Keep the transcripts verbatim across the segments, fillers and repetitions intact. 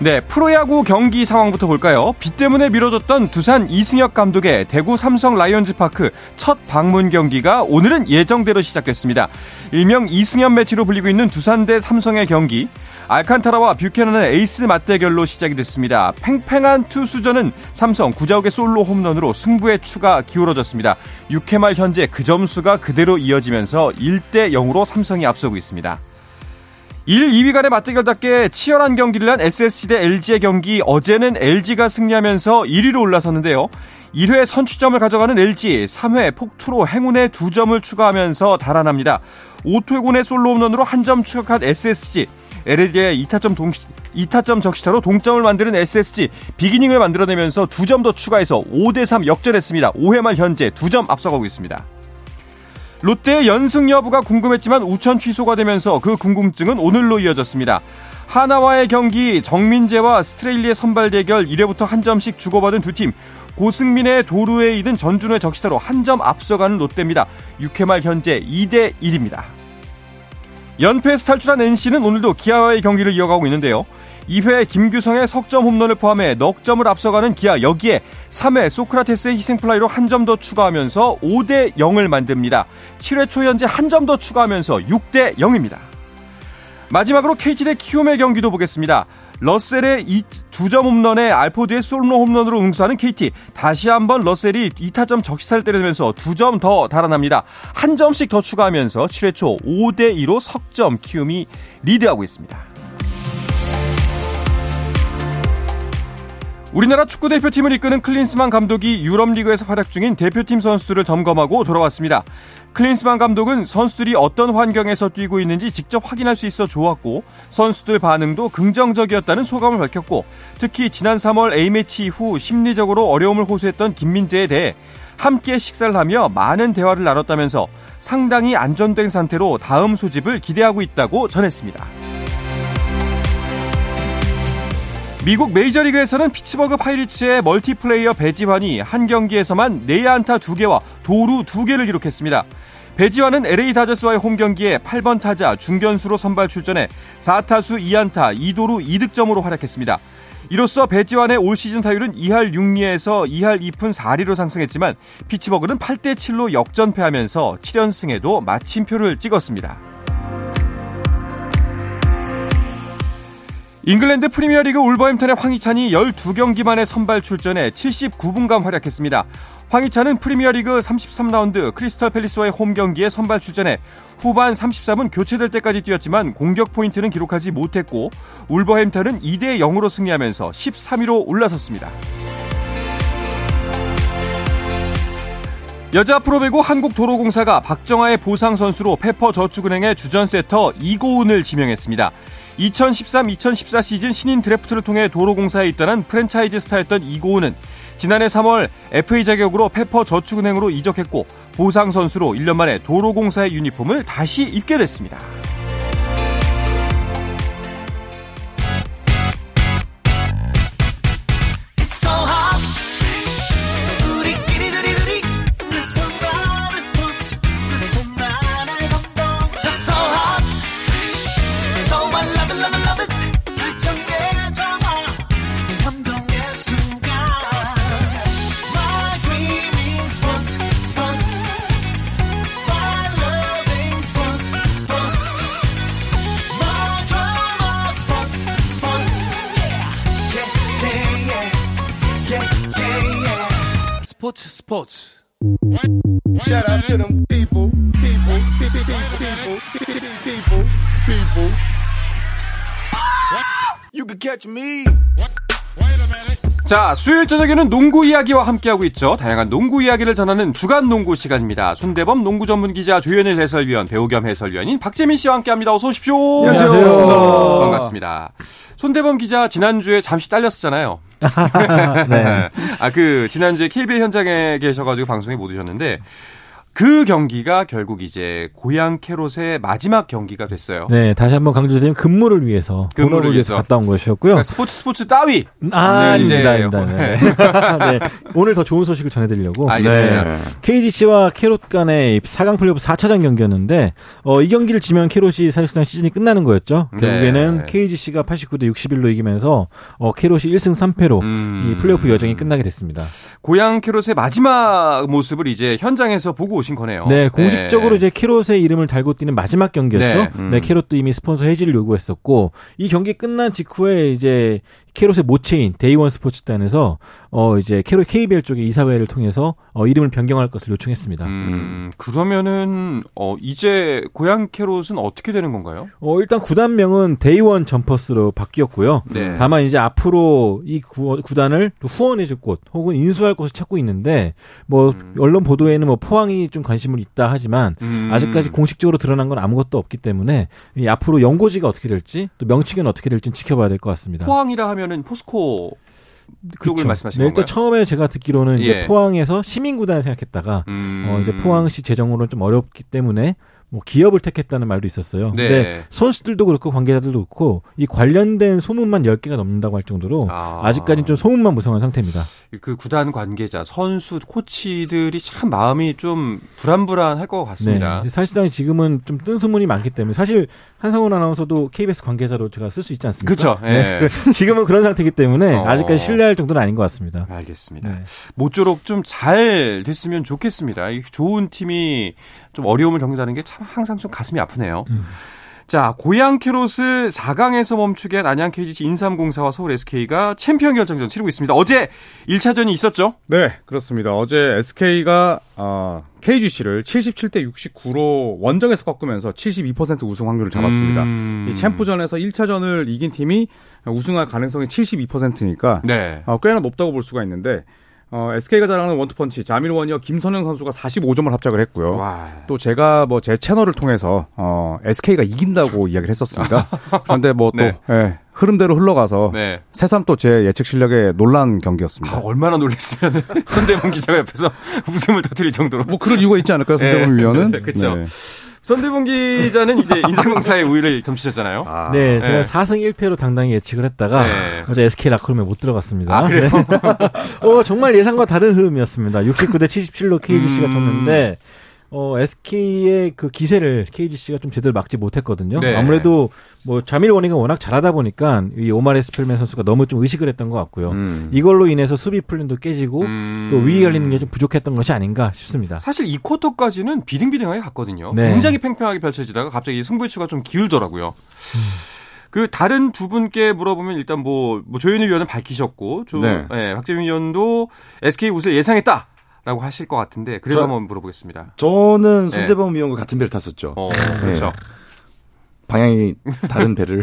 네, 프로야구 경기 상황부터 볼까요? 비 때문에 미뤄졌던 두산 이승엽 감독의 대구 삼성 라이온즈파크 첫 방문 경기가 오늘은 예정대로 시작됐습니다. 일명 이승엽 매치로 불리고 있는 두산 대 삼성의 경기, 알칸타라와 뷰캐넌의 에이스 맞대결로 시작이 됐습니다. 팽팽한 투수전은 삼성 구자욱의 솔로 홈런으로 승부의 추가 기울어졌습니다. 육 회 말 현재 그 점수가 그대로 이어지면서 일 대 영으로 삼성이 앞서고 있습니다. 일, 이 위 간의 맞대결답게 치열한 경기를 한 에스에스지 대 엘지의 경기, 어제는 엘지가 승리하면서 일 위로 올라섰는데요. 일 회 선취점을 가져가는 엘지, 삼 회 폭투로 행운의 두 점을 추가하면서 달아납니다. 오토군의 솔로 홈런으로 한 점 추격한 에스에스지, 엘지의 이 타점, 동, 이 타점 적시타로 동점을 만드는 에스에스지, 비기닝을 만들어내면서 두 점 더 추가해서 오 대 삼 역전했습니다. 오 회 말 현재 두 점 앞서가고 있습니다. 롯데의 연승 여부가 궁금했지만 우천 취소가 되면서 그 궁금증은 오늘로 이어졌습니다. 하나와의 경기, 정민재와 스트레일리의 선발 대결, 일 회부터 한 점씩 주고받은 두 팀, 고승민의 도루에 이은 전준우의 적시타로 한 점 앞서가는 롯데입니다. 육 회 말 현재 이 대 일입니다. 연패에서 탈출한 엔씨는 오늘도 기아와의 경기를 이어가고 있는데요. 이 회 김규성의 석점 홈런을 포함해 넉 점을 앞서가는 기아, 여기에 삼 회 소크라테스의 희생플라이로 한 점 더 추가하면서 오 대 영을 만듭니다. 칠 회 초 현재 한 점 더 추가하면서 육 대 영입니다. 마지막으로 케이티 대 키움의 경기도 보겠습니다. 러셀의 이 점 홈런에 알포드의 솔로 홈런으로 응수하는 케이티, 다시 한번 러셀이 이 타점 적시타를 때려내면서 두 점 더 달아납니다. 한 점씩 더 추가하면서 칠 회 초 오 대 이로 석점 키움이 리드하고 있습니다. 우리나라 축구대표팀을 이끄는 클린스만 감독이 유럽리그에서 활약 중인 대표팀 선수들을 점검하고 돌아왔습니다. 클린스만 감독은 선수들이 어떤 환경에서 뛰고 있는지 직접 확인할 수 있어 좋았고, 선수들 반응도 긍정적이었다는 소감을 밝혔고, 특히 지난 삼월 A매치 이후 심리적으로 어려움을 호소했던 김민재에 대해 함께 식사를 하며 많은 대화를 나눴다면서 상당히 안정된 상태로 다음 소집을 기대하고 있다고 전했습니다. 미국 메이저리그에서는 피츠버그 파이리츠의 멀티플레이어 배지환이 한 경기에서만 내야안타 두 개와 도루 두 개를 기록했습니다. 배지환은 엘에이 다저스와의 홈경기에 팔 번 타자 중견수로 선발 출전해 사 타수 이 안타 이 도루 이 득점으로 활약했습니다. 이로써 배지환의 올 시즌 타율은 이 할 육 리에서 이 할 이 푼 사 리로 상승했지만 피츠버그는 팔 대 칠로 역전패하면서 칠 연승에도 마침표를 찍었습니다. 잉글랜드 프리미어리그 울버햄튼의 황희찬이 열두 경기 만에 선발 출전해 칠십구 분간 활약했습니다. 황희찬은 프리미어리그 삼십삼 라운드 크리스털 팰리스와의 홈경기에 선발 출전해 후반 삼십사 분 교체될 때까지 뛰었지만 공격 포인트는 기록하지 못했고, 울버햄튼은 이 대 영으로 승리하면서 십삼 위로 올라섰습니다. 여자 프로배구 한국도로공사가 박정아의 보상선수로 페퍼저축은행의 주전세터 이고은을 지명했습니다. 이천십삼 이천십사 시즌 신인 드래프트를 통해 도로공사에 입단한 프랜차이즈 스타였던 이고은은 지난해 삼월 에프에이 자격으로 페퍼저축은행으로 이적했고, 보상선수로 일 년 만에 도로공사의 유니폼을 다시 입게 됐습니다. 스포츠 스포츠. 자, 수요일 저녁에는 농구 이야기와 함께하고 있죠. 다양한 농구 이야기를 전하는 주간 농구 시간입니다. 손대범 농구 전문 기자, 조현일 해설위원, 배우 겸 해설위원인 박재민 씨와 함께합니다. 어서 오십시오. 안녕하세요. 반갑습니다. 반갑습니다. 손대범 기자 지난주에 잠시 잘렸었잖아요. 네. 아, 그 지난주에 케이비에이 현장에 계셔가지고 방송에 못 오셨는데, 그 경기가 결국 이제 고양 캐롯의 마지막 경기가 됐어요. 네, 다시 한번 강조드리면 근무를 위해서, 근무를 위해서 갔다 온 것이었고요. 그러니까 스포츠 스포츠 따위. 아, 아닙니다, 아닙니다. 네. 네, 오늘 더 좋은 소식을 전해드리려고. 알겠습니다. 네. 케이지씨와 캐롯 간의 사 강 플레이오프 사 차전 경기였는데 어, 이 경기를 지면 캐롯이 사실상 시즌이 끝나는 거였죠. 결국에는 네. 케이지씨가 팔십구 대 육십일로 이기면서 어, 캐롯이 일 승 삼 패로 음... 이 플레이오프 여정이 끝나게 됐습니다. 고양 캐롯의 마지막 모습을 이제 현장에서 보고 오신 거네요. 네, 공식적으로 네. 이제 캐롯의 이름을 달고 뛰는 마지막 경기였죠. 네, 음. 네, 캐롯도 이미 스폰서 해지를 요구했었고 이 경기 끝난 직후에 이제 캐롯의 모체인 데이원 스포츠단에서 어 이제 캐롯 케이비엘 쪽의 이사회를 통해서 어 이름을 변경할 것을 요청했습니다. 음, 그러면은 어 이제 고양 캐롯은 어떻게 되는 건가요? 어 일단 구단명은 데이원 점퍼스로 바뀌었고요. 네. 다만 이제 앞으로 이 구, 구단을 후원해줄 곳 혹은 인수할 곳을 찾고 있는데 뭐 음. 언론 보도에는 뭐 포항이 좀 관심을 있다 하지만 음. 아직까지 공식적으로 드러난 건 아무것도 없기 때문에 이 앞으로 연고지가 어떻게 될지 또 명칭은 어떻게 될지 지켜봐야 될 것 같습니다. 포항이라 하면 포스코 쪽을 말씀하시는 건가요? 일단 처음에 제가 듣기로는 예. 이제 포항에서 시민구단을 생각했다가 음... 어 이제 포항시 재정으로는 좀 어렵기 때문에 뭐 기업을 택했다는 말도 있었어요. 네. 근데 선수들도 그렇고 관계자들도 그렇고 이 관련된 소문만 열 개가 넘는다고 할 정도로 아... 아직까지는 좀 소문만 무성한 상태입니다. 그 구단 관계자, 선수, 코치들이 참 마음이 좀 불안불안할 것 같습니다. 네. 사실상 지금은 좀 뜬 소문이 많기 때문에 사실 한상훈 아나운서도 케이비에스 관계자로 제가 쓸 수 있지 않습니까? 그렇죠. 네. 네. 지금은 그런 상태이기 때문에 어... 아직까지 신뢰할 정도는 아닌 것 같습니다. 알겠습니다. 네. 모쪼록 좀 잘 됐으면 좋겠습니다. 좋은 팀이 좀 어려움을 겪는다는 게 참 항상 좀 가슴이 아프네요. 음. 자, 고양 캐롯을 사 강에서 멈추게 한 안양 케이지씨, 인삼공사와 서울 에스케이가 챔피언 결정전 치르고 있습니다. 어제 일 차전이 있었죠? 네, 그렇습니다. 어제 에스케이가 어, 케이지씨를 칠십칠 대 육십구로 원정에서 꺾으면서 칠십이 퍼센트 우승 확률을 잡았습니다. 음... 이 챔프전에서 일 차전을 이긴 팀이 우승할 가능성이 칠십이 퍼센트니까 네. 어, 꽤나 높다고 볼 수가 있는데 어, 에스케이가 자랑하는 원투펀치, 자밀 워니와 김선형 선수가 사십오 점을 합작을 했고요. 와. 또 제가 뭐 제 채널을 통해서 어, 에스케이가 이긴다고 이야기를 했었습니다. 그런데 뭐 또 네. 예, 흐름대로 흘러가서 네. 새삼 또 제 예측 실력에 놀란 경기였습니다. 아, 얼마나 놀랐으면 손대범 기자가 옆에서 웃음을 터뜨릴 정도로. 뭐 그런 이유가 있지 않을까요, 손대범 네. 위원은? 그렇죠. 네. 손대범 기자는 이제 인삼공사의 우위를 점치셨잖아요. 아, 네, 제가 네. 사 승 일 패로 당당히 예측을 했다가 네. 어제 에스케이 라커룸에 못 들어갔습니다. 아, 그래요? 어, 정말 예상과 다른 흐름이었습니다. 육십구 대 칠십칠로 케이지씨가 음... 졌는데 어, 에스케이의 그 기세를 케이지씨가 좀 제대로 막지 못했거든요. 네. 아무래도 뭐 자밀 워니가 워낙 잘하다 보니까 이 오마리 스펠맨 선수가 너무 좀 의식을 했던 것 같고요. 음. 이걸로 인해서 수비 플랜도 깨지고 음. 또 위기 관리는 게 좀 부족했던 것이 아닌가 싶습니다. 사실 이 쿼터까지는 비등비등하게 갔거든요. 네. 굉장히 팽팽하게 펼쳐지다가 갑자기 승부유추가 좀 기울더라고요. 음. 그 다른 두 분께 물어보면 일단 뭐, 뭐 조현일 위원은 밝히셨고, 좀, 네. 예, 박재민 위원도 에스케이 우승을 예상했다. 라고 하실 것 같은데 그래도 저, 한번 물어보겠습니다. 저는 손대범 위원과 네. 같은 배를 탔었죠. 어, 그렇죠. 네. 방향이 다른 배를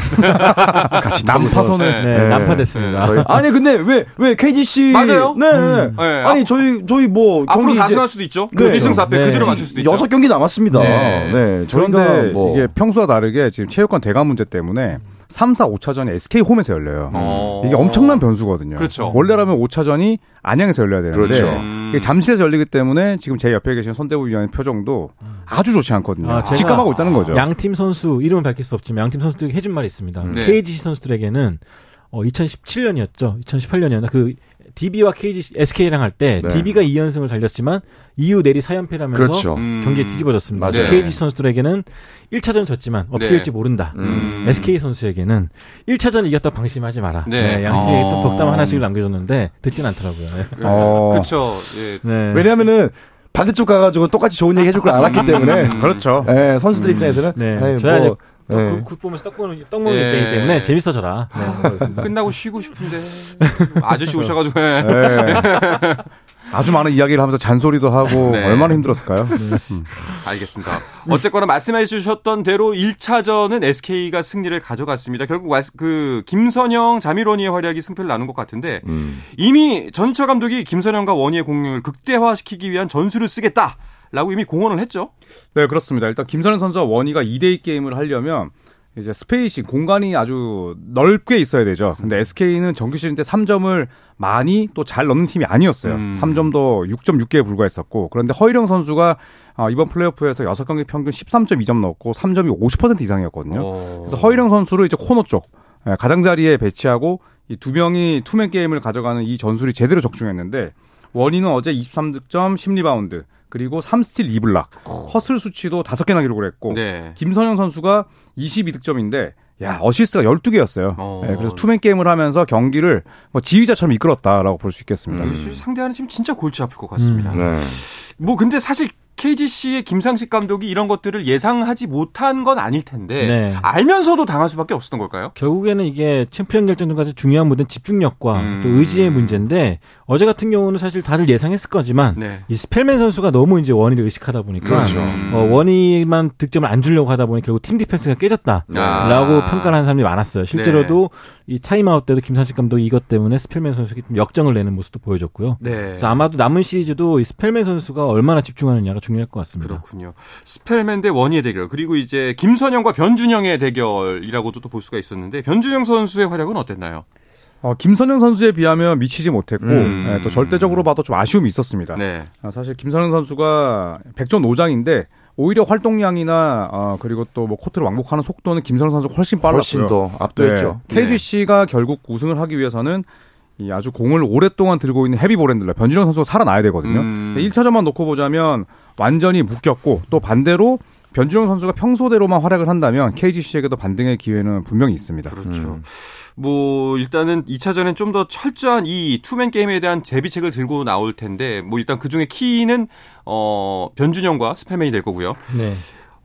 같이 남파선을 네. 네. 네. 남파됐습니다. 네. 아니 근데 왜 왜 케이지씨 맞아요? 네. 음. 네. 아니 저희 저희 뭐 앞으로 사승할 수도 있죠. 네. 일 승 사 패 네. 그대로 맞출 수도 있죠. 여섯 경기 남았습니다. 네. 네. 저희가 뭐 이게 평소와 다르게 지금 체육관 대관 문제 때문에 삼, 사, 오 차전이 에스케이 홈에서 열려요. 어... 이게 엄청난 변수거든요. 그렇죠. 원래라면 오 차전이 안양에서 열려야 되는데 그렇죠. 음... 이게 잠실에서 열리기 때문에 지금 제 옆에 계신 손대부 위원의 표정도 아주 좋지 않거든요. 아, 직감하고 있다는 거죠. 양팀 선수 이름은 밝힐 수 없지만 양팀 선수들에게 해준 말이 있습니다. 네. 케이지씨 선수들에게는 어, 이천십칠 년이었죠. 이천십팔 년이었나 그 디비와 케이지씨, 에스케이랑 할 때 네. 디비가 이 연승을 달렸지만 이후 내리 사 연패라면서 그렇죠. 음... 경기에 뒤집어졌습니다. 맞아요. 케이지씨 선수들에게는 일 차전 졌지만 어떻게 네. 될지 모른다. 음... 에스케이 선수에게는 일 차전 이겼다 방심하지 마라. 네. 네, 양측에 어... 덕담 하나씩을 남겨줬는데 듣진 않더라고요. 네. 어... 그렇죠. 예. 네. 왜냐하면은 반대쪽 가가지고 똑같이 좋은 얘기 해줄 걸 알았기 때문에 그렇죠. 네, 선수들 음... 입장에서는 네. 네. 네. 굿 보면서 떡 먹는, 떡 먹는 네. 입장이기 때문에 재밌어져라. 네. 끝나고 쉬고 싶은데 아저씨 오셔가지고 네. 아주 많은 이야기를 하면서 잔소리도 하고 네. 얼마나 힘들었을까요? 네. 음. 알겠습니다. 어쨌거나 말씀해 주셨던 대로 일 차전은 에스케이가 승리를 가져갔습니다. 결국 그 김선형, 자밀 워니의 활약이 승패를 나눈 것 같은데 음. 이미 전처 감독이 김선형과 워니의 공격을 극대화시키기 위한 전술을 쓰겠다. 라고 이미 공언을 했죠. 네, 그렇습니다. 일단 김선현 선수와 원희가 이 대 이 게임을 하려면 이제 스페이싱, 공간이 아주 넓게 있어야 되죠. 근데 에스케이는 정규 시즌 때 삼 점을 많이 또 잘 넣는 팀이 아니었어요. 음. 삼 점도 육 점 육 개에 불과했었고. 그런데 허일영 선수가 어, 이번 플레이오프에서 여섯 경기 평균 십삼 점 이 점 넣었고 삼 점이 오십 퍼센트 이상이었거든요. 오. 그래서 허일영 선수를 이제 코너 쪽 예, 가장자리에 배치하고 이 두 명이 투맨 게임을 가져가는 이 전술이 제대로 적중했는데 원희는 어제 이십삼 득점, 십 리바운드 그리고 삼 스틸 이 블락, 허슬 수치도 다섯 개나 기록을 했고 네. 김선형 선수가 이십이 득점인데 야, 어시스트가 열두 개였어요. 어... 네, 그래서 투맨 게임을 하면서 경기를 뭐 지휘자처럼 이끌었다라고 볼 수 있겠습니다. 음. 상대하는 팀 진짜 골치 아플 것 같습니다. 음, 네. 뭐 근데 사실 케이지씨의 김상식 감독이 이런 것들을 예상하지 못한 건 아닐 텐데 네. 알면서도 당할 수밖에 없었던 걸까요? 결국에는 이게 챔피언 결정전까지 중요한 무대는 집중력과 음. 또 의지의 문제인데 어제 같은 경우는 사실 다들 예상했을 거지만 네. 이 스펠맨 선수가 너무 이제 원희를 의식하다 보니까 그렇죠. 어, 원희만 득점을 안 주려고 하다 보니 결국 팀 디펜스가 깨졌다라고 아. 평가를 하는 사람들이 많았어요. 실제로도 네. 이 타임아웃 때도 김상식 감독이 이것 때문에 스펠맨 선수에게 좀 역정을 내는 모습도 보여줬고요. 네. 그래서 아마도 남은 시리즈도 이 스펠맨 선수가 얼마나 집중하느냐가 중요할 것 같습니다. 그렇군요. 스펠맨 대 원희의 대결 그리고 이제 김선형과 변준영의 대결이라고도 또 볼 수가 있었는데 변준영 선수의 활약은 어땠나요? 어, 김선형 선수에 비하면 미치지 못했고 음. 네, 또 절대적으로 봐도 좀 아쉬움이 있었습니다. 네. 아, 사실 김선형 선수가 백전 오장인데 오히려 활동량이나 어, 그리고 또 뭐 코트를 왕복하는 속도는 김선형 선수가 훨씬 빨랐고요. 훨씬 더 압도했죠. 네. 케이지씨가 네. 결국 우승을 하기 위해서는 이 아주 공을 오랫동안 들고 있는 헤비 볼핸들러 변준영 선수가 살아나야 되거든요. 음. 일 차전만 놓고 보자면 완전히 묶였고 또 반대로 변준영 선수가 평소대로만 활약을 한다면 케이지씨에게도 반등의 기회는 분명히 있습니다. 그렇죠. 음. 뭐 일단은 이 차전엔 좀 더 철저한 이 투맨 게임에 대한 대비책을 들고 나올 텐데 뭐 일단 그중에 키는 어, 변준영과 스펠맨이 될 거고요. 네.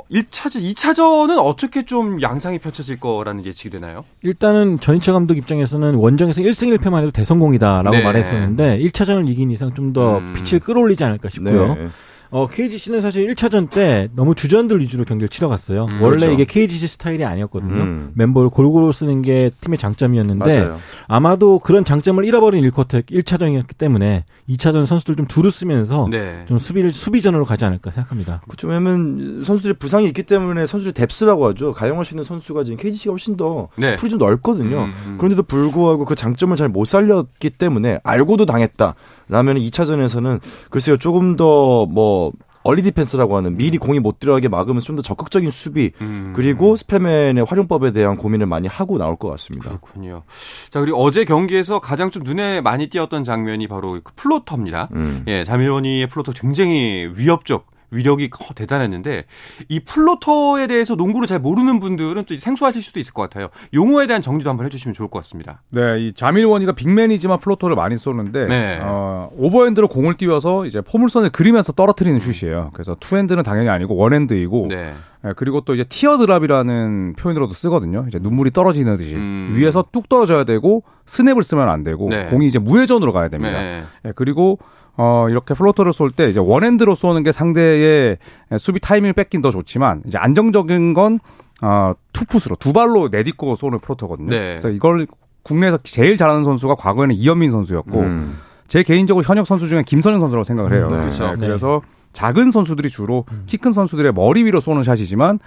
일 차전, 이 차전은 어떻게 좀 양상이 펼쳐질 거라는 예측이 되나요? 일단은 전희철 감독 입장에서는 원정에서 일 승 일 패만 해도 대성공이다라고 네. 말했었는데 일 차전을 이긴 이상 좀 더 빛을 끌어올리지 않을까 싶고요. 네. 어, 케이지씨는 사실 일 차전 때 너무 주전들 위주로 경기를 치러갔어요. 음, 원래 그렇죠. 이게 케이지씨 스타일이 아니었거든요. 음. 멤버를 골고루 쓰는 게 팀의 장점이었는데 맞아요. 아마도 그런 장점을 잃어버린 일 쿼터, 일 차전이었기 때문에 이 차전 선수들 좀 두루 쓰면서 네. 좀 수비를, 수비전으로 가지 않을까 생각합니다. 그렇죠. 왜냐면 선수들이 부상이 있기 때문에 선수들 뎁스라고 하죠. 가용할 수 있는 선수가 지금 케이지씨가 훨씬 더 네. 풀이 좀 넓거든요. 음, 음. 그런데도 불구하고 그 장점을 잘 못 살렸기 때문에 알고도 당했다. 라면 이 차전에서는 글쎄요 조금 더 뭐 얼리 디펜스라고 하는 미리 공이 못 들어가게 막으면서 좀 더 적극적인 수비 음. 그리고 스펠맨의 활용법에 대한 고민을 많이 하고 나올 것 같습니다. 그렇군요. 자 그리고 어제 경기에서 가장 좀 눈에 많이 띄었던 장면이 바로 그 플로터입니다. 음. 예, 자밀 워니의 플로터 굉장히 위협적. 위력이 대단했는데 이 플로터에 대해서 농구를 잘 모르는 분들은 또 생소하실 수도 있을 것 같아요. 용어에 대한 정리도 한번 해주시면 좋을 것 같습니다. 네, 이 자밀 워니가 빅맨이지만 플로터를 많이 쏘는데 네. 어, 오버핸드로 공을 띄워서 이제 포물선을 그리면서 떨어뜨리는 슛이에요. 그래서 투핸드는 당연히 아니고 원핸드이고 네. 예, 그리고 또 이제 티어드랍이라는 표현으로도 쓰거든요. 이제 눈물이 떨어지는 듯이 음. 위에서 뚝 떨어져야 되고 스냅을 쓰면 안 되고 네. 공이 이제 무회전으로 가야 됩니다. 네. 예, 그리고 어, 이렇게 플로터를 쏠 때, 이제 원핸드로 쏘는 게 상대의 수비 타이밍을 뺏긴 더 좋지만, 이제 안정적인 건, 어, 투풋으로, 두 발로 내딛고 쏘는 플로터거든요. 네. 그래서 이걸 국내에서 제일 잘하는 선수가 과거에는 이현민 선수였고, 음. 제 개인적으로 현역 선수 중에 김선형 선수라고 생각을 해요. 네. 그렇죠. 네. 그래서 작은 선수들이 주로 키 큰 선수들의 머리 위로 쏘는 샷이지만,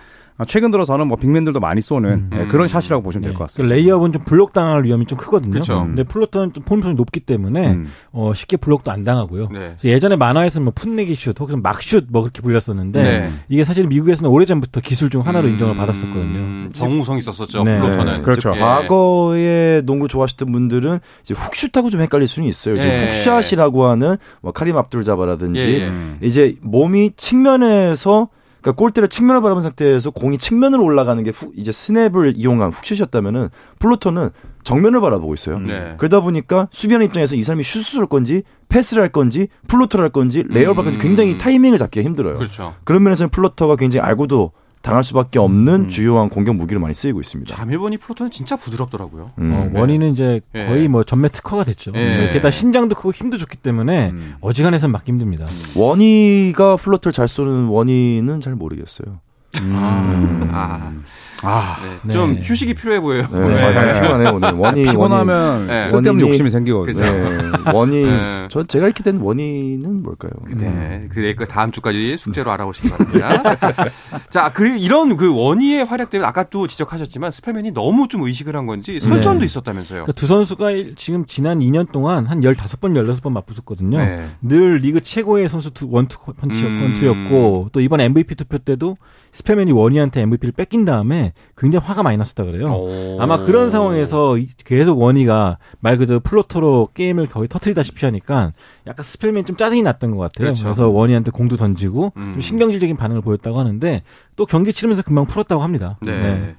최근 들어서는 뭐 빅맨들도 많이 쏘는 음. 그런 샷이라고 보시면 네. 될 것 같습니다. 레이업은 좀 블록 당할 위험이 좀 크거든요. 그쵸. 근데 플로터는 좀 포물선이 높기 때문에 음. 어, 쉽게 블록도 안 당하고요. 네. 그래서 예전에 만화에서는 뭐 풋내기 슛, 혹은 막슛 뭐 그렇게 불렸었는데 네. 이게 사실 미국에서는 오래전부터 기술 중 하나로 음. 인정을 받았었거든요. 정우성이 있었었죠. 네. 플로터는. 네. 그렇죠. 예. 과거에 농구를 좋아하시던 분들은 이제 훅슛하고 좀 헷갈릴 수는 있어요. 예. 훅샷이라고 하는 뭐 카림 압둘자바라든지 예. 음. 이제 몸이 측면에서 그러니까 골대를 측면을 바라본 상태에서 공이 측면으로 올라가는 게 후, 이제 스냅을 이용한 훅슛이었다면은 플로터는 정면을 바라보고 있어요. 네. 그러다 보니까 수비하는 입장에서 이 사람이 슛을 쏠 건지 패스를 할 건지 플로터를 할 건지 레이업을 할 건지 굉장히 타이밍을 잡기가 힘들어요. 그렇죠. 그런 면에서는 플로터가 굉장히 알고도 당할 수밖에 없는 음. 주요한 공격 무기를 많이 쓰이고 있습니다. 참 일본이 플로터는 진짜 부드럽더라고요. 음. 어, 원인은 이제 거의 예. 뭐 전매 특허가 됐죠. 예. 게다가 신장도 크고 힘도 좋기 때문에 음. 어지간해서는 막기 힘듭니다. 원이가 플로터를 잘 쏘는 원인은 잘 모르겠어요. 음. 아. 아, 네. 좀 네. 휴식이 필요해 보여요. 네, 네. 맞아요. 피곤하네요, 오늘. 원이, 피곤하면 네. 쓸데없는 욕심이 생기거든요. 네. 원이, 네. 저, 제가 읽게 된 원인은 뭘까요? 네. 음. 그, 그, 다음 주까지 숙제로 알아보시기 바랍니다. 자, 그리고 이런 그 원희의 활약 때문에 아까 또 지적하셨지만 스펠맨이 너무 좀 의식을 한 건지 설전도 네. 있었다면서요. 그러니까 두 선수가 지금 지난 이 년 동안 한 열다섯 번, 열여섯 번 맞붙었거든요. 네. 늘 리그 최고의 선수 투, 원투 펀치, 음. 원투였고 또 이번 엠브이피 투표 때도 스펠맨이 원희한테 엠브이피를 뺏긴 다음에 굉장히 화가 많이 났었다 그래요. 오. 아마 그런 상황에서 계속 원희가 말 그대로 플로터로 게임을 거의 터뜨리다시피 하니까 약간 스펠맨이 좀 짜증이 났던 것 같아요. 그렇죠. 그래서 원희한테 공도 던지고 음. 좀 신경질적인 반응을 보였다고 하는데 또 경기 치르면서 금방 풀었다고 합니다. 네. 네.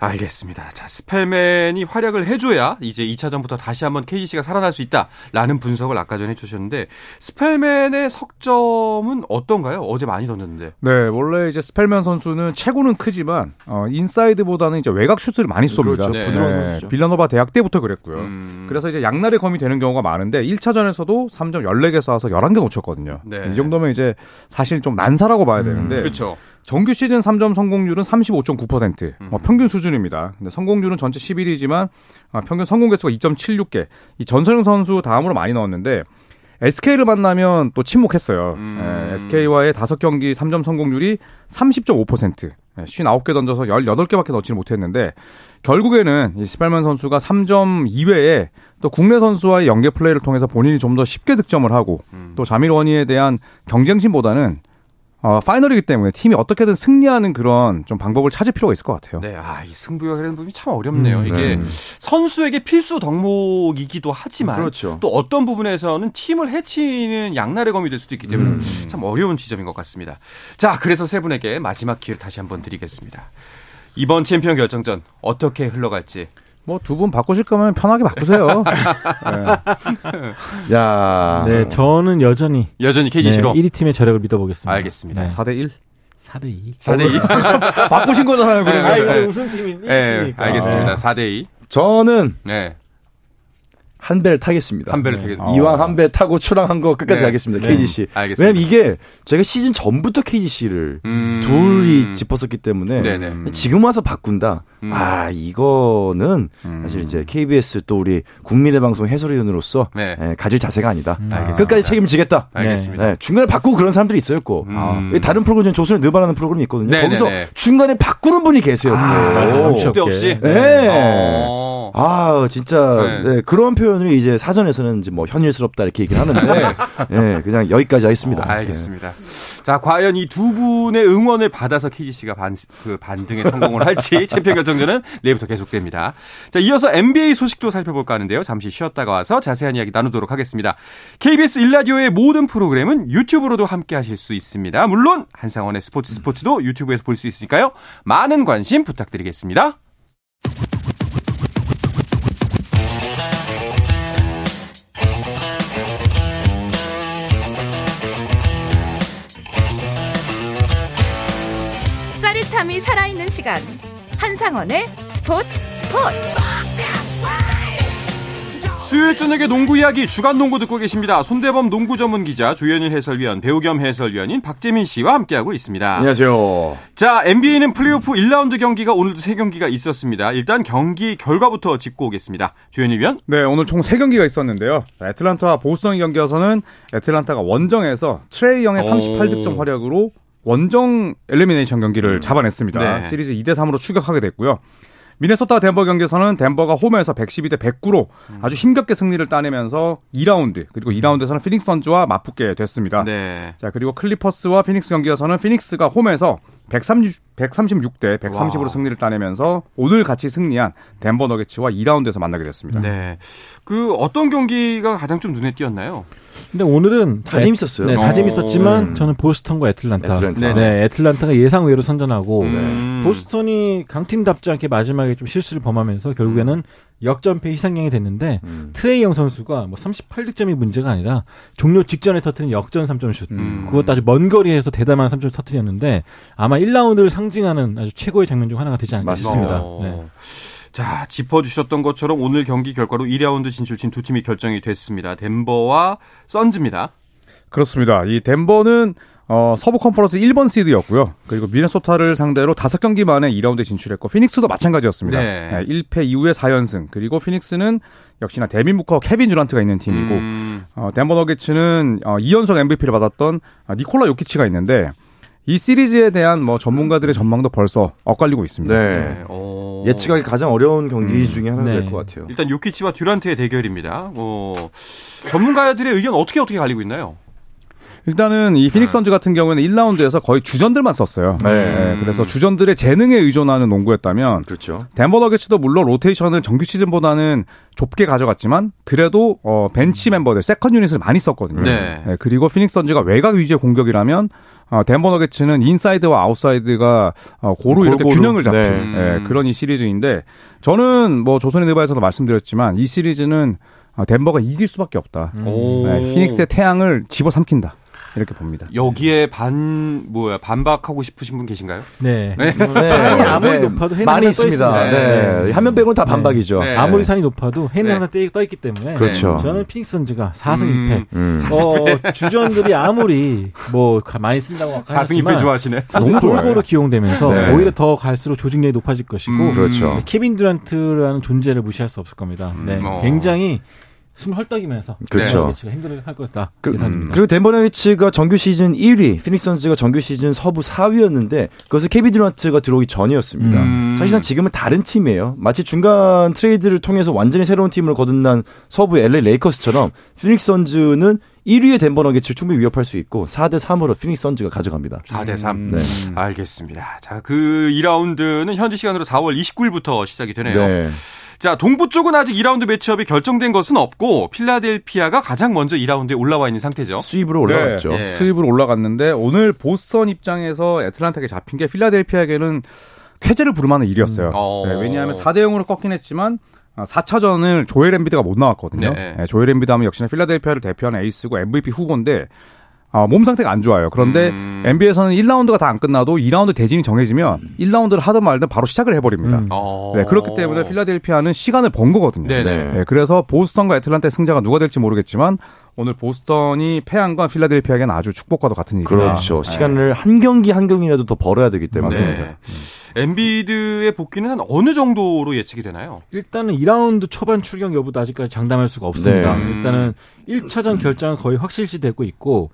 알겠습니다. 자, 스펠맨이 활약을 해줘야 이제 이 차전부터 다시 한번 케이지씨가 살아날 수 있다라는 분석을 아까 전에 해주셨는데 스펠맨의 석점은 어떤가요? 어제 많이 던졌는데. 네, 원래 이제 스펠맨 선수는 체구는 크지만 어, 인사이드보다는 이제 외곽 슛을 많이 쏩니다. 그렇죠. 네. 부드러운 네. 선수죠. 빌라노바 대학 때부터 그랬고요. 음. 그래서 이제 양날의 검이 되는 경우가 많은데 일 차전에서도 삼 점 열네 개 쏴서 열한 개 놓쳤거든요. 네. 이 정도면 이제 사실 좀 난사라고 봐야 되는데. 음. 그렇죠. 정규 시즌 삼 점 성공률은 삼십오 점 구 퍼센트, 음. 어, 평균 수준입니다. 근데 성공률은 전체 십일 위지만 어, 평균 성공 개수가 이 점 칠육 개. 이 전선영 선수 다음으로 많이 넣었는데 에스케이를 만나면 또 침묵했어요. 음. 에, 에스케이와의 다섯 경기 삼 점 성공률이 삼십 점 오 퍼센트, 에, 오십구 개 던져서 열여덟 개밖에 넣지 못했는데 결국에는 이 스펠맨 선수가 삼 점 이외에 또 국내 선수와의 연계 플레이를 통해서 본인이 좀 더 쉽게 득점을 하고 음. 또 자밀 워니에 대한 경쟁심보다는 어, 파이널이기 때문에 팀이 어떻게든 승리하는 그런 좀 방법을 찾을 필요가 있을 것 같아요. 네, 아, 이 승부욕이라는 부분이 참 어렵네요. 음, 이게 네. 선수에게 필수 덕목이기도 하지만 그렇죠. 또 어떤 부분에서는 팀을 해치는 양날의 검이 될 수도 있기 때문에 음. 참 어려운 지점인 것 같습니다. 자, 그래서 세 분에게 마지막 기회를 다시 한번 드리겠습니다. 이번 챔피언 결정전 어떻게 흘러갈지. 뭐 두 분 바꾸실 거면 편하게 바꾸세요. 네. 야, 네, 저는 여전히 여전히 케이지씨로 네, 일 위 팀의 저력을 믿어보겠습니다. 알겠습니다. 네. 사 대 일. 사 대 이. 사 대 이. 바꾸신 거잖아요. 네, 그러면. 아, 이거 우승 팀이. 네, 알겠습니다. 아. 사 대 이. 저는 네. 한 배를 타겠습니다. 한 배를 네. 타겠습니다. 이왕 한 배 타고 출항한 거 끝까지 네. 가겠습니다. 네. 케이지씨. 알겠습니다. 왜냐면 이게 제가 시즌 전부터 케이지씨를 음. 둘이 짚었었기 때문에 네네. 지금 와서 바꾼다. 음. 아, 이거는 음. 사실 이제 케이비에스 또 우리 국민의 방송 해설위원으로서 네. 네, 가질 자세가 아니다. 음. 끝까지 책임지겠다. 알겠습니다. 네. 중간에 바꾸고 그런 사람들이 있어요. 음. 다른 프로그램 중에 조선을 느바라는 프로그램이 있거든요. 네네네. 거기서 중간에 바꾸는 분이 계세요. 아, 절대 없이. 네. 어. 아, 진짜 네. 네. 그런 표현 표현을 이제 사전에서는 이제 뭐 현실스럽다 이렇게 얘기를 하는데 예, 그냥 여기까지 하겠습니다. 어, 알겠습니다. 예. 자, 과연 이 두 분의 응원을 받아서 케이지씨가 반, 그 반등에 성공을 할지 챔피언 결정전은 내일부터 계속됩니다. 자, 이어서 엔비에이 소식도 살펴볼까 하는데요. 잠시 쉬었다가 와서 자세한 이야기 나누도록 하겠습니다. 케이비에스 일 라디오의 모든 프로그램은 유튜브로도 함께 하실 수 있습니다. 물론 한상원의 스포츠 스포츠도 유튜브에서 볼 수 있으니까요. 많은 관심 부탁드리겠습니다. 이 살아있는 시간 한상원의 스포츠 스포츠 수요일 저녁의 농구 이야기 주간 농구 듣고 계십니다. 손대범 농구 전문 기자, 조현일 해설위원, 배우 겸 해설위원인 박재민 씨와 함께하고 있습니다. 안녕하세요. 자, 엔비에이는 플레이오프 일 라운드 경기가 오늘도 세 경기가 있었습니다. 일단 경기 결과부터 짚고 오겠습니다. 조현일 위원. 네, 오늘 총 세 경기가 있었는데요. 애틀랜타와 보스턴 경기에서는 애틀랜타가 원정에서 트레이 영의 삼십팔 득점 활약으로 원정 엘리미네이션 경기를 음. 잡아냈습니다. 네. 시리즈 이 대 삼으로 추격하게 됐고요. 미네소타와 덴버 경기에서는 덴버가 홈에서 백십이 대 백구로 음. 아주 힘겹게 승리를 따내면서 이 라운드, 그리고 이 라운드에서는 피닉스 선즈와 맞붙게 됐습니다. 네. 자, 그리고 클리퍼스와 피닉스 경기에서는 피닉스가 홈에서 백삼십육 대 백삼십으로 와. 승리를 따내면서 오늘 같이 승리한 덴버 너게츠와 이 라운드에서 만나게 됐습니다. 네. 그 어떤 경기가 가장 좀 눈에 띄었나요? 근데 오늘은 다, 다 재밌었어요. 네, 다 재밌었지만 음. 저는 보스턴과 애틀랜타. 애틀랜타. 네, 애틀랜타가 예상외로 선전하고 음. 보스턴이 강팀답지 않게 마지막에 좀 실수를 범하면서 결국에는 역전패 희생양이 됐는데 음. 트레이 영 선수가 뭐 삼십팔 득점이 문제가 아니라 종료 직전에 터뜨린 역전 삼 점 슛. 음. 그것도 아주 먼 거리에서 대담한 삼 점을 터뜨렸는데 아마 일 라운드를 상징하는 아주 최고의 장면 중 하나가 되지 않을까 싶습니다. 네. 자, 짚어주셨던 것처럼 오늘 경기 결과로 이 라운드 진출팀 두 팀이 결정이 됐습니다. 덴버와 선즈입니다. 그렇습니다. 이 덴버는 어, 서부 컨퍼런스 일 번 시드였고요. 그리고 미네소타를 상대로 다섯 경기 만에 이 라운드에 진출했고 피닉스도 마찬가지였습니다. 네. 네, 일 패 이후에 사 연승. 그리고 피닉스는 역시나 데빈 부커와 케빈 듀란트가 있는 팀이고 음. 어, 덴버 너게츠는 어, 이 연속 엠브이피를 받았던 어, 니콜라 요키치가 있는데 이 시리즈에 대한 뭐 전문가들의 전망도 벌써 엇갈리고 있습니다. 네. 어... 예측하기 가장 어려운 경기 음. 중에 하나 네. 될 것 같아요. 일단 요키치와 듀란트의 대결입니다. 어... 전문가들의 의견 어떻게 어떻게 갈리고 있나요? 일단은 이 피닉스 선즈 같은 경우에는 일 라운드에서 거의 주전들만 썼어요. 네. 네, 그래서 주전들의 재능에 의존하는 농구였다면 그렇죠. 덴버 너게츠도 물론 로테이션을 정규 시즌보다는 좁게 가져갔지만 그래도 어, 벤치 멤버들 세컨 유닛을 많이 썼거든요. 네. 네, 그리고 피닉스 선즈가 외곽 위주의 공격이라면 어, 덴버 너게츠는 인사이드와 아웃사이드가 어, 고루 이렇게 고루. 균형을 잡힌 네. 네, 그런 이 시리즈인데 저는 뭐 조선의 느바에서도 말씀드렸지만 이 시리즈는 덴버가 이길 수밖에 없다. 네, 피닉스의 태양을 집어삼킨다. 이렇게 봅니다. 여기에 반 뭐야 반박하고 싶으신 분 계신가요? 네. 네. 산이 아무리 높아도 해는 많이 있습니다. 네. 네. 한면 빼고는 다 네. 반박이죠. 네. 아무리 산이 높아도 해는 네. 항상 떠 있기 때문에. 그렇죠. 네. 저는 피닉스 선즈가 사 승 음, 이 패. 음. 어, 주전들이 아무리 뭐 많이 쓴다고 사 승 이 패 좋아하시네. 너무 골고루 기용되면서 네. 오히려 더 갈수록 조직력이 높아질 것이고. 음, 그렇죠. 케빈 듀란트라는 존재를 무시할 수 없을 겁니다. 음, 네. 어. 굉장히. 숨을 헐떡이면서 그렇죠. 행동을 할 것이다 그, 예상입니다. 그리고 덴버 너게츠가 정규 시즌 일 위, 피닉스 선즈가 정규 시즌 서부 사 위였는데 그것은 케빈 듀란트가 들어오기 전이었습니다. 음. 사실상 지금은 다른 팀이에요. 마치 중간 트레이드를 통해서 완전히 새로운 팀으로 거듭난 서부 엘에이 레이커스처럼 피닉스 선즈는 일 위의 덴버 너게츠를 충분히 위협할 수 있고 사 대 삼으로 피닉스 선즈가 가져갑니다. 사 대 삼. 네. 알겠습니다. 자, 그 이 라운드는 현지 시간으로 사월 이십구일부터 시작이 되네요. 네. 자, 동부 쪽은 아직 이 라운드 매치업이 결정된 것은 없고 필라델피아가 가장 먼저 이 라운드에 올라와 있는 상태죠. 수입으로 올라갔죠. 네. 네. 수입으로 올라갔는데 오늘 보스턴 입장에서 애틀랜타에게 잡힌 게 필라델피아에게는 쾌재를 부름하는 일이었어요. 음. 네, 왜냐하면 사 대 영으로 꺾긴 했지만 사 차전을 조엘 엠비드가 못 나왔거든요. 네. 네, 조엘 엠비드 하면 역시나 필라델피아를 대표하는 에이스고 엠브이피 후보인데 아, 몸 상태가 안 좋아요. 그런데 음. 엔비에이에서는 일 라운드가 다 안 끝나도 이 라운드 대진이 정해지면 일 라운드를 하든 말든 바로 시작을 해버립니다. 음. 네, 그렇기 때문에 필라델피아는 시간을 번 거거든요. 네, 그래서 보스턴과 애틀랜타의 승자가 누가 될지 모르겠지만 오늘 보스턴이 패한 건 필라델피아에게는 아주 축복과도 같은 일이다. 그렇죠. 네. 시간을 한 경기 한 경기라도 더 벌어야 되기 때문에. 맞습니다. 네. 엔비드의 복귀는 한 어느 정도로 예측이 되나요? 일단은 이 라운드 초반 출격 여부도 아직까지 장담할 수가 없습니다. 네. 일단은 일 차전 결정은 거의 확실시되고 있고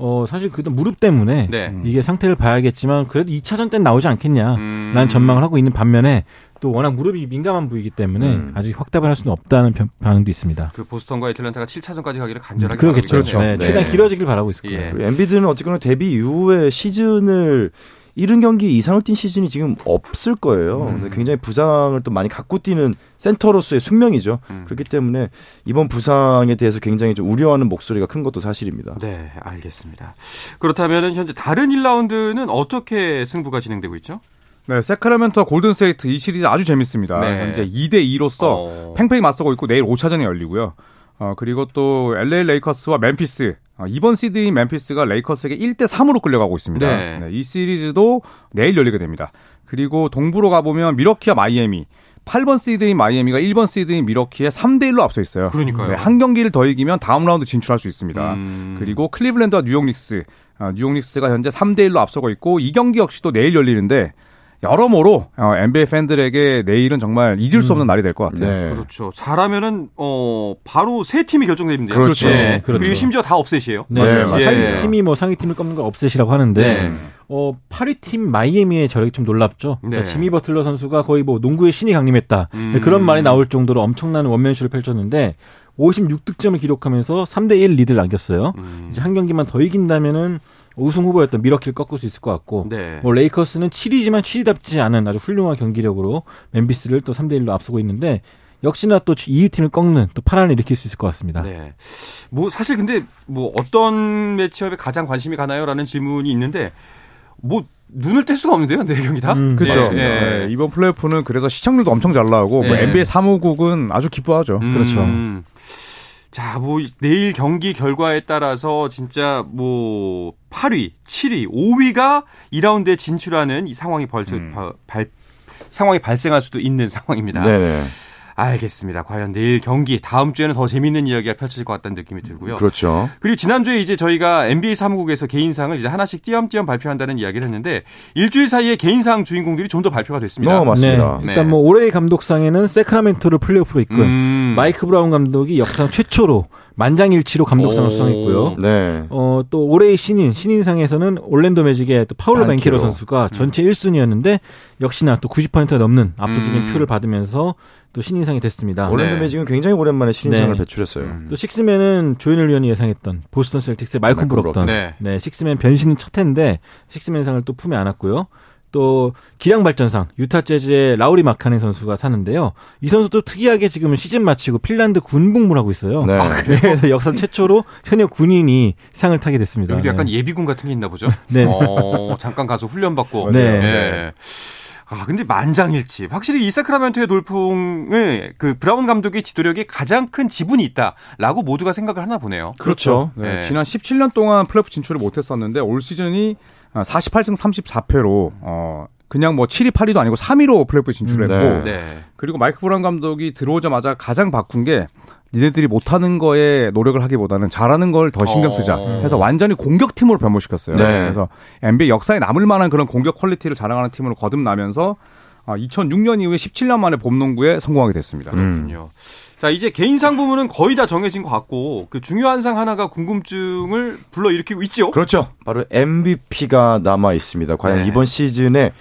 어 사실 그때 무릎 때문에 네. 이게 상태를 봐야겠지만 그래도 이 차전 때는 나오지 않겠냐라는 음. 전망을 하고 있는 반면에 또 워낙 무릎이 민감한 부위이기 때문에 음. 아직 확답을 할 수는 없다는 반응도 있습니다. 그 보스턴과 애틀랜타가 칠 차전까지 가기를 간절하게 바라고 있죠. 그렇죠. 네. 네. 최대한 길어지길 바라고 있을 거예요. 예. 엔비드는 어쨌거나 데뷔 이후에 시즌을 칠십 경기 이상을 뛴 시즌이 지금 없을 거예요. 음. 굉장히 부상을 또 많이 갖고 뛰는 센터로서의 숙명이죠. 음. 그렇기 때문에 이번 부상에 대해서 굉장히 좀 우려하는 목소리가 큰 것도 사실입니다. 네, 알겠습니다. 그렇다면 현재 다른 일 라운드는 어떻게 승부가 진행되고 있죠? 네, 세크라멘토와 골든스테이트 이 시리즈 아주 재밌습니다. 네. 현재 이 대 이로서 어. 팽팽히 맞서고 있고 내일 오 차전이 열리고요. 어, 그리고 또 엘에이 레이커스와 멤피스. 이번 시드인 멤피스가 레이커스에게 일 대 삼으로 끌려가고 있습니다. 네. 네, 이 시리즈도 내일 열리게 됩니다. 그리고 동부로 가보면 밀워키와 마이애미, 팔 번 시드인 마이애미가 일 번 시드인 밀워키에 삼 대 일로 앞서 있어요. 그러니까요. 네, 한 경기를 더 이기면 다음 라운드 진출할 수 있습니다. 음... 그리고 클리블랜드와 뉴욕 닉스, 뉴욕 닉스가 현재 삼 대 일로 앞서고 있고 이 경기 역시도 내일 열리는데 여러모로 엔비에이 팬들에게 내일은 정말 잊을 수 없는 음. 날이 될 것 같아요. 네. 그렇죠. 잘하면은 어 바로 세 팀이 결정됩니다. 그렇죠. 네. 그렇죠. 그리고 심지어 다 업셋이에요. 네, 네. 맞습니다. 예. 팀이 뭐 상위 팀을 꺾는 걸 업셋이라고 하는데 네. 어 팔 위 팀 마이애미의 저력이 좀 놀랍죠. 네. 그러니까 지미 버틀러 선수가 거의 뭐 농구의 신이 강림했다. 음. 그런 말이 나올 정도로 엄청난 원맨쇼를 펼쳤는데 오십육 득점을 기록하면서 삼 대 일 리드를 안겼어요. 음. 이제 한 경기만 더 이긴다면은. 우승 후보였던 밀워키를 꺾을 수 있을 것 같고 네. 뭐 레이커스는 칠 위지만 칠 위답지 않은 아주 훌륭한 경기력으로 멤피스를 또 삼 대 일로 앞서고 있는데 역시나 또 이 위 팀을 꺾는 또 파란을 일으킬 수 있을 것 같습니다. 네. 뭐 사실 근데 뭐 어떤 매치업에 가장 관심이 가나요? 라는 질문이 있는데 뭐 눈을 뗄 수가 없는데요, 네 경기 다. 음, 그렇죠. 네. 네. 이번 플레이오프는 그래서 시청률도 엄청 잘 나오고 네. 뭐 엔비에이 사무국은 아주 기뻐하죠. 음. 그렇죠. 자, 뭐 내일 경기 결과에 따라서 진짜 뭐 팔 위, 칠 위, 오 위가 이 라운드에 진출하는 이 상황이 벌, 음. 바, 발, 상황이 발생할 수도 있는 상황입니다. 네네. 알겠습니다. 과연 내일 경기, 다음 주에는 더 재밌는 이야기가 펼쳐질 것 같다는 느낌이 들고요. 그렇죠. 그리고 지난주에 이제 저희가 엔비에이 사무국에서 개인상을 이제 하나씩 띄엄띄엄 발표한다는 이야기를 했는데 일주일 사이에 개인상 주인공들이 좀 더 발표가 됐습니다. 어, 맞습니다. 네. 일단 네. 뭐 올해의 감독상에는 새크라멘토를 플레이오프로 이끈 음. 마이크 브라운 감독이 역사상 최초로 만장일치로 감독상을 수상했고요. 네. 어, 또 올해의 신인, 신인상에서는 올랜도 매직의 또 파울로 벤키로 선수가 전체 일 순위였는데 역시나 또 구십 퍼센트가 넘는 압도적인 음. 표를 받으면서 또 신인상이 됐습니다. 올랜도 네. 매직은 굉장히 오랜만에 신인상을 네. 배출했어요. 음. 또 식스맨은 조현일 위원이 예상했던 보스턴 셀틱스의 말콤 브록턴. 네. 네, 식스맨 변신은 첫 해인데 식스맨상을 또 품에 안았고요. 또 기량발전상 유타 재즈의 라우리 마카네 선수가 사는데요. 이 선수도 특이하게 지금은 시즌 마치고 핀란드 군복무를 하고 있어요. 네. 아, 그래서 역사 최초로 현역 군인이 상을 타게 됐습니다. 여기도 약간 네. 예비군 같은 게 있나 보죠. 네. 어, 잠깐 가서 훈련받고. 네. 네. 네. 아, 근데 만장일치. 확실히 이 사크라멘토의 돌풍을 그 브라운 감독의 지도력이 가장 큰 지분이 있다라고 모두가 생각을 하나 보네요. 그렇죠. 네. 네. 지난 십칠 년 동안 플레이오프 진출을 못했었는데 올 시즌이 사십팔 승 삼십사 패로 어 그냥 뭐 칠 위 팔 위도 아니고 삼 위로 플레이오프 진출했고 네. 네. 그리고 마이크 브라운 감독이 들어오자마자 가장 바꾼 게 니네들이 못하는 거에 노력을 하기보다는 잘하는 걸 더 신경 쓰자 해서 완전히 공격팀으로 변모시켰어요. 네. 그래서 엔비에이 역사에 남을 만한 그런 공격 퀄리티를 자랑하는 팀으로 거듭나면서 이천육 년 이후에 십칠 년 만에 봄농구에 성공하게 됐습니다. 그렇군요. 음. 자, 이제 개인상 부문은 거의 다 정해진 것 같고 그 중요한 상 하나가 궁금증을 불러일으키고 있죠. 그렇죠. 바로 엠브이피가 남아 있습니다. 과연 네. 이번 시즌에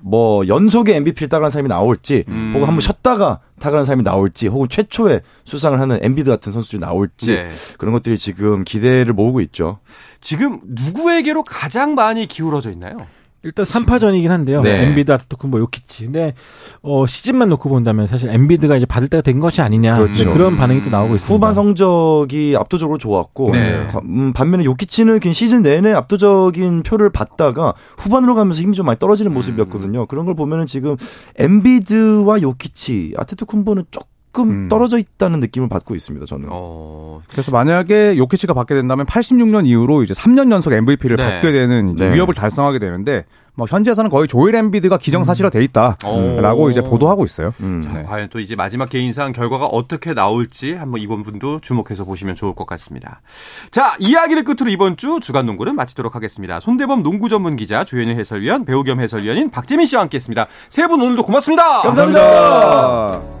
뭐 연속의 엠브이피를 따가는 사람이 나올지 음. 혹은 한번 쉬었다가 타가는 사람이 나올지 혹은 최초의 수상을 하는 엠비드 같은 선수들이 나올지 네. 그런 것들이 지금 기대를 모으고 있죠. 지금 누구에게로 가장 많이 기울어져 있나요? 일단 삼 파전이긴 한데요. 네. 엠비드, 아타토쿤보, 요키치. 근데 어, 시즌만 놓고 본다면 사실 엠비드가 이제 받을 때가 된 것이 아니냐. 그렇죠. 네, 그런 반응이 또 나오고 있습니다. 후반 성적이 압도적으로 좋았고 네. 음, 반면에 요키치는 긴 시즌 내내 압도적인 표를 받다가 후반으로 가면서 힘이 좀 많이 떨어지는 모습이었거든요. 음. 그런 걸 보면은 지금 엠비드와 요키치, 아타토쿤보는 조금 조금 떨어져 있다는 느낌을 받고 있습니다, 저는. 어... 그래서 만약에 요키치가 받게 된다면 팔십육 년 이후로 이제 삼 년 연속 엠브이피를 네. 받게 되는 이제 네. 위협을 달성하게 되는데 뭐 현지에서는 거의 조엘 엠비드가 기정사실화 돼 있다라고 음. 이제 보도하고 있어요. 음. 자, 네. 과연 또 이제 마지막 개인상 결과가 어떻게 나올지 한번 이번 분도 주목해서 보시면 좋을 것 같습니다. 자, 이야기를 끝으로 이번 주 주간 농구는 마치도록 하겠습니다. 손대범 농구 전문 기자, 조현일 해설위원, 배우 겸 해설위원인 박재민 씨와 함께했습니다. 세 분 오늘도 고맙습니다. 감사합니다. 감사합니다.